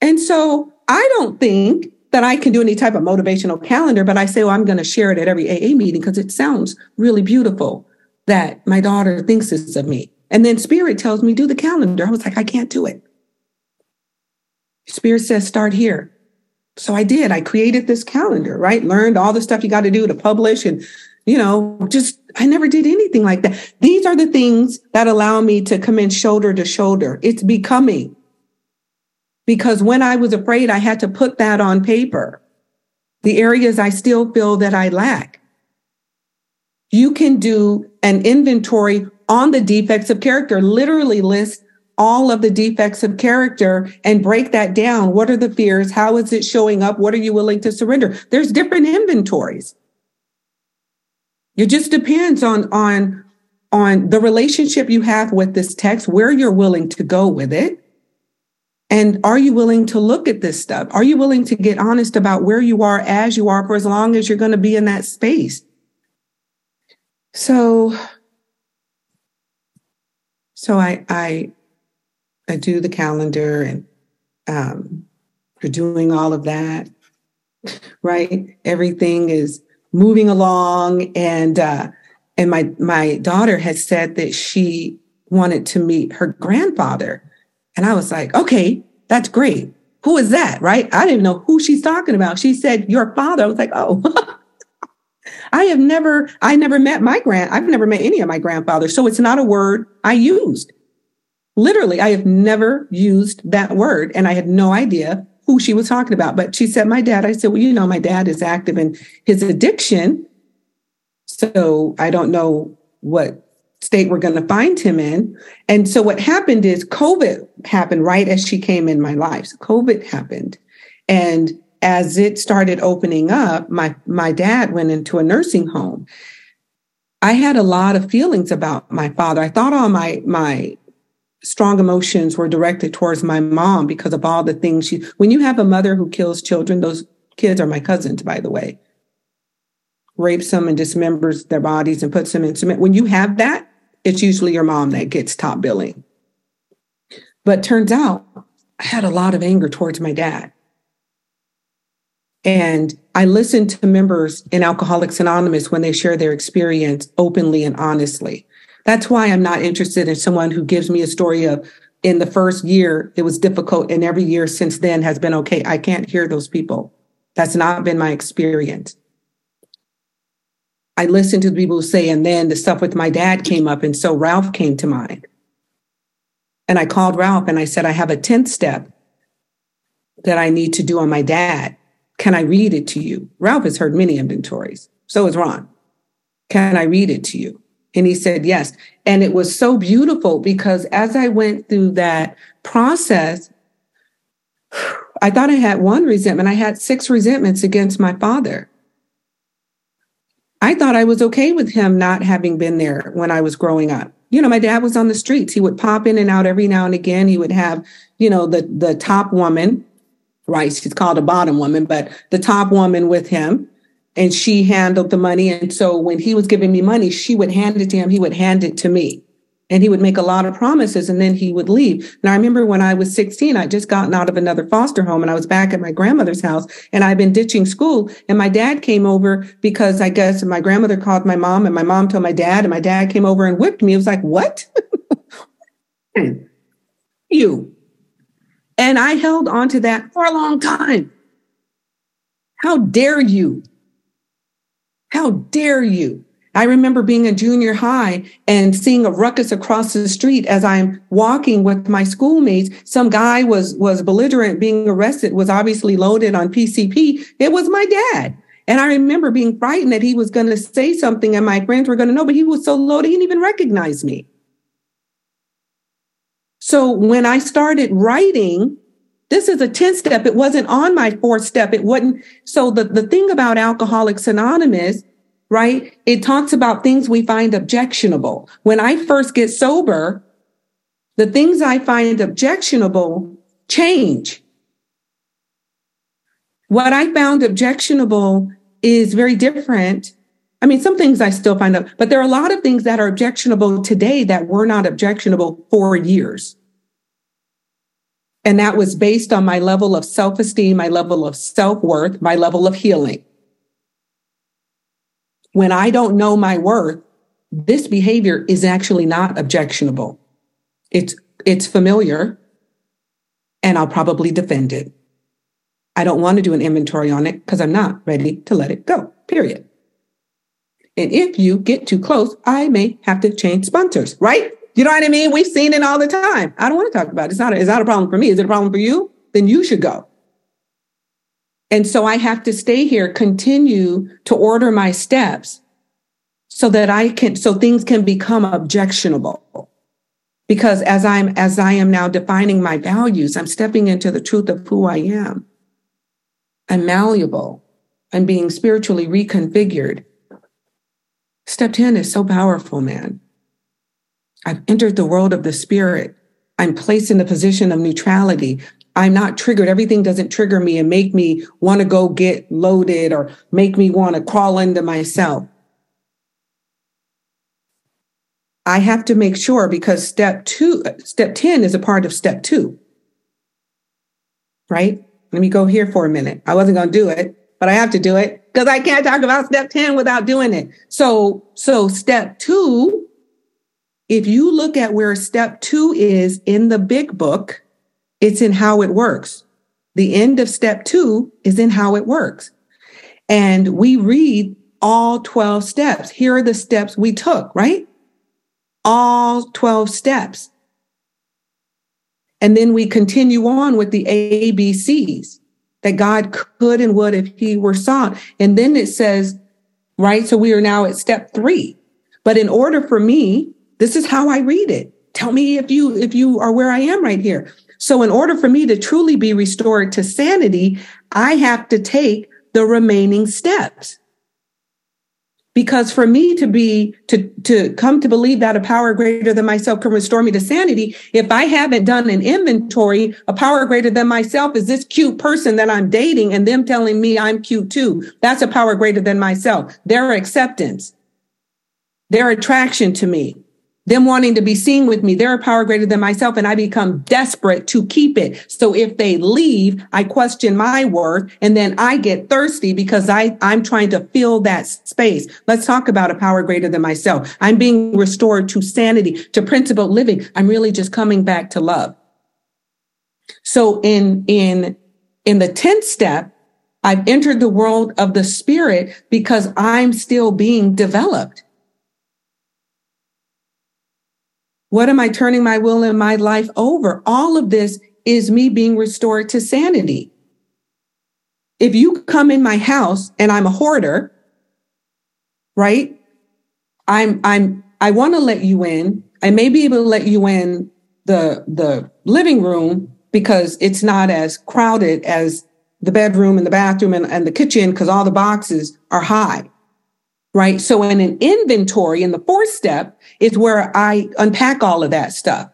And so I don't think that I can do any type of motivational calendar, but I say, well, I'm going to share it at every A A meeting because it sounds really beautiful that my daughter thinks this of me. And then Spirit tells me, do the calendar. I was like, I can't do it. Spirit says, start here. So I did. I created this calendar, right? Learned all the stuff you got to do to publish. And, you know, just, I never did anything like that. These are the things that allow me to come in shoulder to shoulder. It's becoming. Because when I was afraid, I had to put that on paper. The areas I still feel that I lack. You can do an inventory on the defects of character, literally list all of the defects of character and break that down. What are the fears? How is it showing up? What are you willing to surrender? There's different inventories. It just depends on, on, on the relationship you have with this text, where you're willing to go with it. And are you willing to look at this stuff? Are you willing to get honest about where you are as you are for as long as you're going to be in that space? So, so I, I, I do the calendar and um, we're doing all of that, right? Everything is moving along. And uh, and my, my daughter has said that she wanted to meet her grandfather. And I was like, okay, that's great. Who is that, right? I didn't know who she's talking about. She said, your father. I was like, oh. I have never, I never met my grand, I've never met any of my grandfathers. So it's not a word I used. Literally, I have never used that word, and I had no idea who she was talking about. But she said, my dad. I said, well, you know, my dad is active in his addiction, so I don't know what state we're going to find him in. And so what happened is COVID happened right as she came in my life. So COVID happened. And as it started opening up, my, my dad went into a nursing home. I had a lot of feelings about my father. I thought all my my... strong emotions were directed towards my mom because of all the things she, when you have a mother who kills children, those kids are my cousins, by the way, rapes them and dismembers their bodies and puts them in cement. When you have that, it's usually your mom that gets top billing. But turns out I had a lot of anger towards my dad. And I listened to members in Alcoholics Anonymous when they share their experience openly and honestly. That's why I'm not interested in someone who gives me a story of in the first year, it was difficult. And every year since then has been okay. I can't hear those people. That's not been my experience. I listened to the people who say, and then the stuff with my dad came up. And so Ralph came to mind. And I called Ralph and I said, I have a tenth step that I need to do on my dad. Can I read it to you? Ralph has heard many inventories. So has Ron. Can I read it to you? And he said, yes. And it was so beautiful because as I went through that process, I thought I had one resentment. I had six resentments against my father. I thought I was okay with him not having been there when I was growing up. You know, my dad was on the streets. He would pop in and out every now and again. He would have, you know, the, the top woman, right? She's called a bottom woman, but the top woman with him. And she handled the money. And so when he was giving me money, she would hand it to him. He would hand it to me. And he would make a lot of promises and then he would leave. And I remember when I was sixteen, I'd just gotten out of another foster home and I was back at my grandmother's house and I'd been ditching school. And my dad came over because I guess my grandmother called my mom and my mom told my dad and my dad came over and whipped me. It was like, what? You. And I held on to that for a long time. How dare you? How dare you? I remember being in junior high and seeing a ruckus across the street as I'm walking with my schoolmates. Some guy was was belligerent, being arrested, was obviously loaded on P C P. It was my dad. And I remember being frightened that he was going to say something and my friends were going to know, but he was so loaded, he didn't even recognize me. So when I started writing, this is a ten step. It wasn't on my fourth step. It wasn't. So the, the thing about Alcoholics Anonymous, right? It talks about things we find objectionable. When I first get sober, the things I find objectionable change. What I found objectionable is very different. I mean, some things I still find out, but there are a lot of things that are objectionable today that were not objectionable for years. And that was based on my level of self-esteem, my level of self-worth, my level of healing. When I don't know my worth, this behavior is actually not objectionable. It's, it's familiar, and I'll probably defend it. I don't want to do an inventory on it because I'm not ready to let it go, period. And if you get too close, I may have to change sponsors, right? You know what I mean? We've seen it all the time. I don't want to talk about it. It's not a, it's not a problem for me. Is it a problem for you? Then you should go. And so I have to stay here, continue to order my steps so that I can, so things can become objectionable. Because as I'm, as I am now defining my values, I'm stepping into the truth of who I am. I'm malleable. I'm being spiritually reconfigured. Step ten is so powerful, man. I've entered the world of the spirit. I'm placed in the position of neutrality. I'm not triggered. Everything doesn't trigger me and make me want to go get loaded or make me want to crawl into myself. I have to make sure, because step two, step ten is a part of step two, right? Let me go here for a minute. I wasn't going to do it, but I have to do it because I can't talk about step ten without doing it. So, so step two, if you look at where step two is in the big book, it's in how it works. The end of step two is in how it works. And we read all twelve steps. Here are the steps we took, right? All twelve steps. And then we continue on with the A B Cs that God could and would if he were sought. And then it says, right, so we are now at step three. But in order for me, this is how I read it. Tell me if you, if you are where I am right here. So in order for me to truly be restored to sanity, I have to take the remaining steps. Because for me to be, to, to come to believe that a power greater than myself can restore me to sanity, if I haven't done an inventory, a power greater than myself is this cute person that I'm dating and them telling me I'm cute too. That's a power greater than myself. Their acceptance, their attraction to me, them wanting to be seen with me, they're a power greater than myself, and I become desperate to keep it. So if they leave, I question my worth, and then I get thirsty because I, I'm trying to fill that space. Let's talk about a power greater than myself. I'm being restored to sanity, to principled living. I'm really just coming back to love. So in, in, in the tenth step, I've entered the world of the spirit because I'm still being developed. What am I turning my will and my life over? All of this is me being restored to sanity. If you come in my house and I'm a hoarder, right? I'm, I'm, I want to let you in. I may be able to let you in the, the living room because it's not as crowded as the bedroom and the bathroom and, and the kitchen because all the boxes are high. Right. So in an inventory, in the fourth step is where I unpack all of that stuff,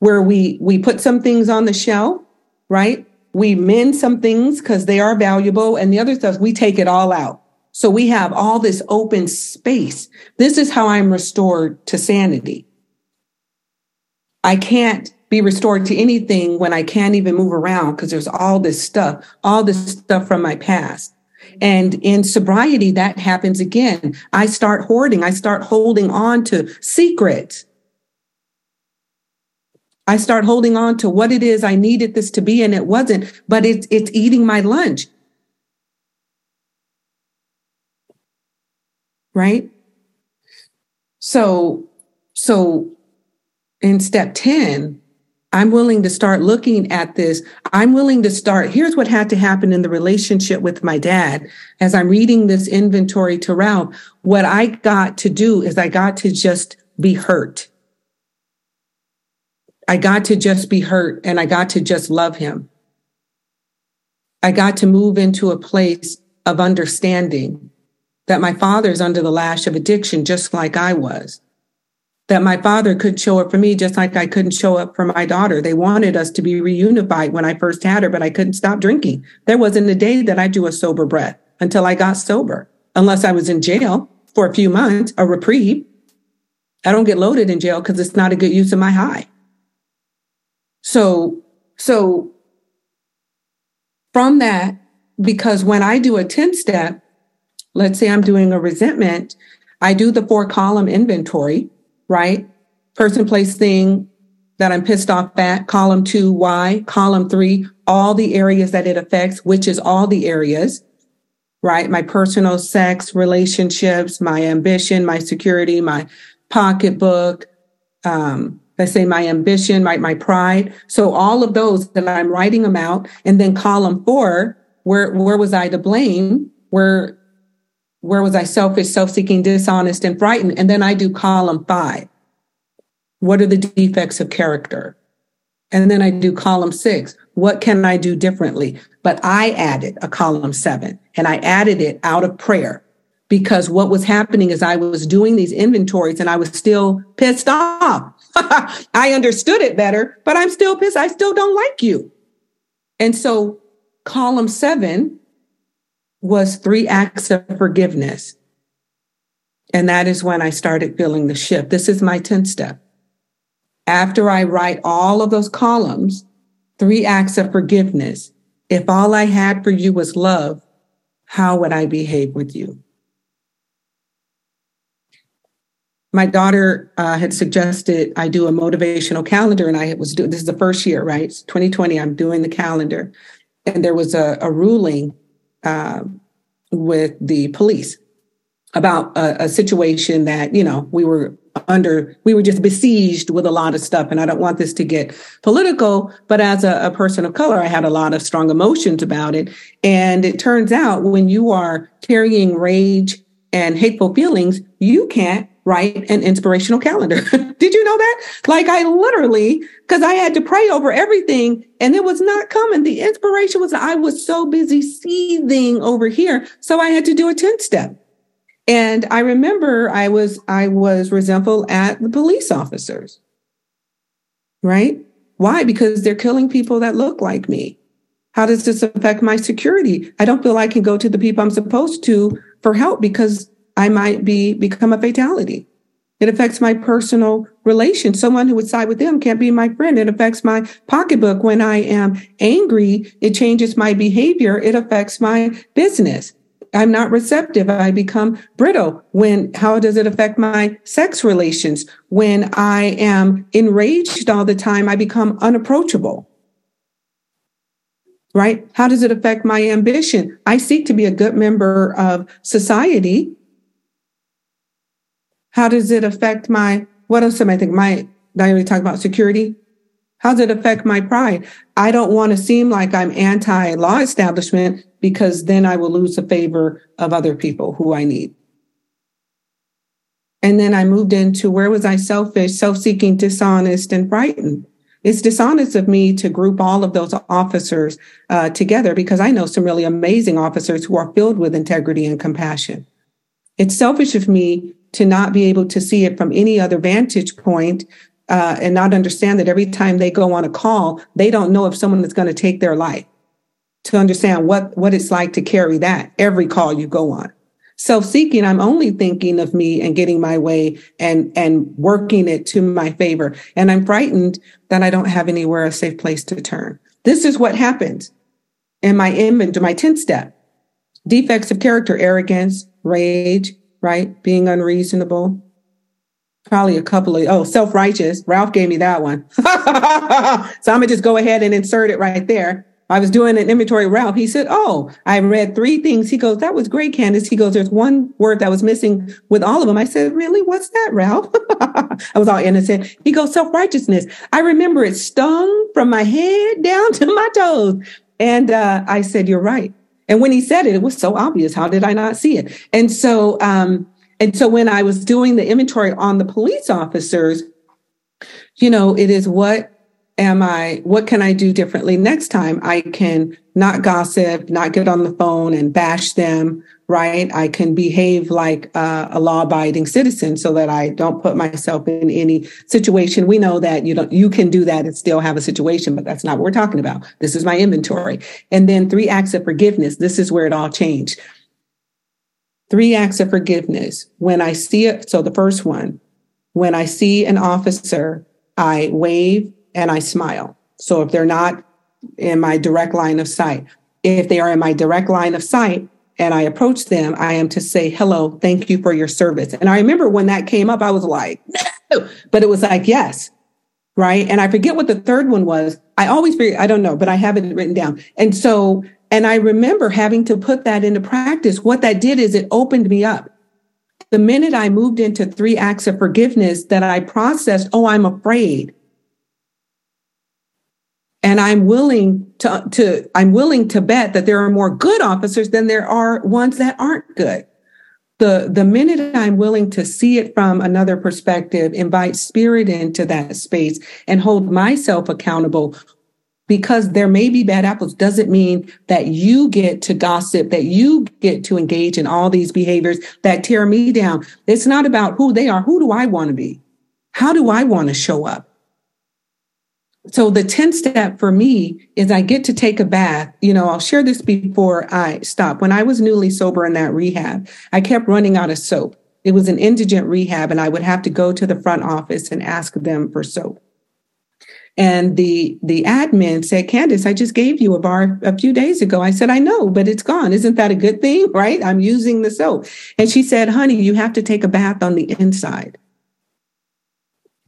where we, we put some things on the shelf, right? We mend some things because they are valuable, and the other stuff, we take it all out. So we have all this open space. This is how I'm restored to sanity. I can't be restored to anything when I can't even move around because there's all this stuff, all this stuff from my past. And in sobriety, that happens again. I start hoarding. I start holding on to secrets. I start holding on to what it is I needed this to be and it wasn't, but it's, it's eating my lunch. Right? So, so in step ten, I'm willing to start looking at this. I'm willing to start. Here's what had to happen in the relationship with my dad. As I'm reading this inventory to Ralph, what I got to do is I got to just be hurt. I got to just be hurt, and I got to just love him. I got to move into a place of understanding that my father's under the lash of addiction, just like I was. That my father could show up for me just like I couldn't show up for my daughter. They wanted us to be reunified when I first had her, but I couldn't stop drinking. There wasn't a day that I drew a sober breath until I got sober, unless I was in jail for a few months, a reprieve. I don't get loaded in jail because it's not a good use of my high. So, so from that, because when I do a ten step, let's say I'm doing a resentment, I do the four column inventory. Right? Person, place, thing that I'm pissed off at, column two, why, column three, all the areas that it affects, which is all the areas, right? My personal, sex, relationships, my ambition, my security, my pocketbook, um, let's say my ambition, my, my pride. So all of those that I'm writing them out. And then column four, where, where was I to blame? Where, Where was I selfish, self-seeking, dishonest, and frightened? And then I do column five. What are the defects of character? And then I do column six. What can I do differently? But I added a column seven, and I added it out of prayer, because what was happening is I was doing these inventories and I was still pissed off. I understood it better, but I'm still pissed. I still don't like you. And so column seven was three acts of forgiveness. And that is when I started feeling the shift. This is my ten step. After I write all of those columns, three acts of forgiveness. If all I had for you was love, how would I behave with you? My daughter uh, had suggested I do a motivational calendar, and I was doing, this is the first year, right? It's twenty twenty, I'm doing the calendar. And there was a, a ruling Uh, with the police about a, a situation that, you know, we were under, we were just besieged with a lot of stuff. And I don't want this to get political, but as a, a person of color, I had a lot of strong emotions about it. And it turns out when you are carrying rage and hateful feelings, you can't write an inspirational calendar. Did you know that? Like I literally, because I had to pray over everything and it was not coming. The inspiration was, I was so busy seething over here. So I had to do a ten step. And I remember I was, I was resentful at the police officers, right? Why? Because they're killing people that look like me. How does this affect my security? I don't feel I can go to the people I'm supposed to for help because I might be become a fatality. It affects my personal relation. Someone who would side with them can't be my friend. It affects my pocketbook. When I am angry, it changes my behavior. It affects my business. I'm not receptive. I become brittle. When, how does it affect my sex relations? When I am enraged all the time, I become unapproachable. Right? How does it affect my ambition? I seek to be a good member of society. How does it affect my, what else am I thinking? My, now you're talking about security. How does it affect my pride? I don't want to seem like I'm anti-law establishment, because then I will lose the favor of other people who I need. And then I moved into, where was I selfish, self-seeking, dishonest, and frightened? It's dishonest of me to group all of those officers uh, together, because I know some really amazing officers who are filled with integrity and compassion. It's selfish of me to not be able to see it from any other vantage point, uh, and not understand that every time they go on a call, they don't know if someone is going to take their life, to understand what, what it's like to carry that every call you go on. Self-seeking, I'm only thinking of me and getting my way and, and working it to my favor. And I'm frightened that I don't have anywhere a safe place to turn. This is what happens in my inventory, my ten step. Defects of character, arrogance, rage, right? Being unreasonable. Probably a couple of, oh, self-righteous. Ralph gave me that one. So I'm going to just go ahead and insert it right there. I was doing an inventory route. He said, oh, I read three things. He goes, that was great, Candice. He goes, there's one word that was missing with all of them. I said, really? What's that, Ralph? I was all innocent. He goes, self-righteousness. I remember it stung from my head down to my toes. And uh, I said, you're right. And when he said it, it was so obvious. How did I not see it? And so, um, and so when I was doing the inventory on the police officers, you know, it is what am I, what can I do differently next time? I can not gossip, not get on the phone and bash them, right? I can behave like uh, a law-abiding citizen so that I don't put myself in any situation. We know that you don't, you can do that and still have a situation, but that's not what we're talking about. This is my inventory. And then three acts of forgiveness. This is where it all changed. Three acts of forgiveness. When I see it, so the first one, when I see an officer, I wave and I smile. So if they're not in my direct line of sight, if they are in my direct line of sight and I approach them, I am to say, hello, thank you for your service. And I remember when that came up, I was like, no, but it was like, yes. Right. And I forget what the third one was. I always figure, I don't know, but I have it written down. And so, and I remember having to put that into practice. What that did is it opened me up. The minute I moved into three acts of forgiveness that I processed, oh, I'm afraid. And I'm willing to, to, I'm willing to bet that there are more good officers than there are ones that aren't good. The, the minute I'm willing to see it from another perspective, invite spirit into that space and hold myself accountable, because there may be bad apples, doesn't mean that you get to gossip, that you get to engage in all these behaviors that tear me down. It's not about who they are. Who do I want to be? How do I want to show up? So the tenth step for me is I get to take a bath. You know, I'll share this before I stop. When I was newly sober in that rehab, I kept running out of soap. It was an indigent rehab, and I would have to go to the front office and ask them for soap. And the the admin said, Candice, I just gave you a bar a few days ago. I said, I know, but it's gone. Isn't that a good thing, right? I'm using the soap. And she said, honey, you have to take a bath on the inside.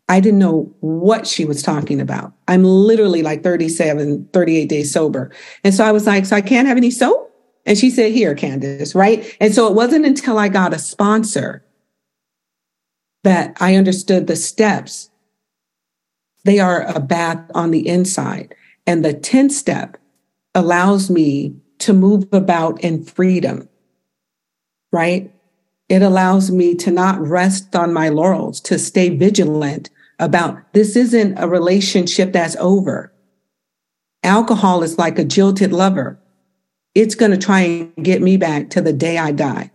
I didn't know what she was talking about. I'm literally like thirty-seven, thirty-eight days sober. And so I was like, so I can't have any soap? And she said, here, Candice, right? And so it wasn't until I got a sponsor that I understood the steps. They are a bath on the inside. And the tenth step allows me to move about in freedom, right? It allows me to not rest on my laurels, to stay vigilant about this isn't a relationship that's over. Alcohol is like a jilted lover. It's going to try and get me back to the day I die.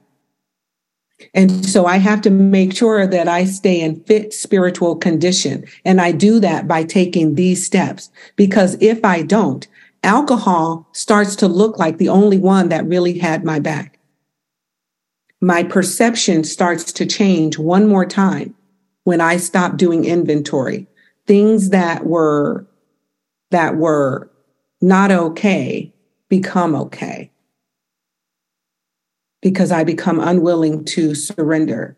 And so I have to make sure that I stay in fit spiritual condition. And I do that by taking these steps, because if I don't, alcohol starts to look like the only one that really had my back. My perception starts to change one more time when I stop doing inventory. Things that were, that were not okay become okay, because I become unwilling to surrender.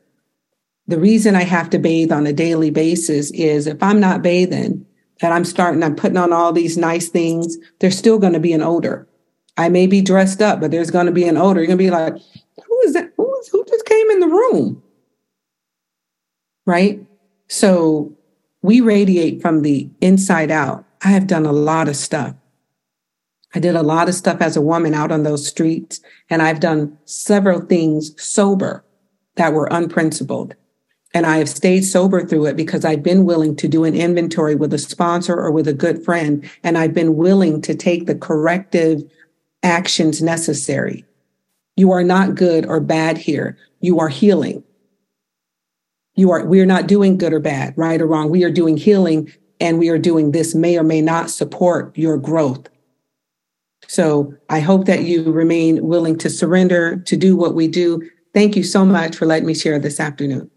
The reason I have to bathe on a daily basis is if I'm not bathing and I'm starting, I'm putting on all these nice things, there's still going to be an odor. I may be dressed up, but there's going to be an odor. You're going to be like, who is that? Who, is, who just came in the room? Right? So we radiate from the inside out. I have done a lot of stuff. I did a lot of stuff as a woman out on those streets, and I've done several things sober that were unprincipled. And I have stayed sober through it because I've been willing to do an inventory with a sponsor or with a good friend, and I've been willing to take the corrective actions necessary. You are not good or bad here. You are healing. You are, we are not doing good or bad, right or wrong. We are doing healing, and we are doing this may or may not support your growth. So I hope that you remain willing to surrender, to do what we do. Thank you so much for letting me share this afternoon.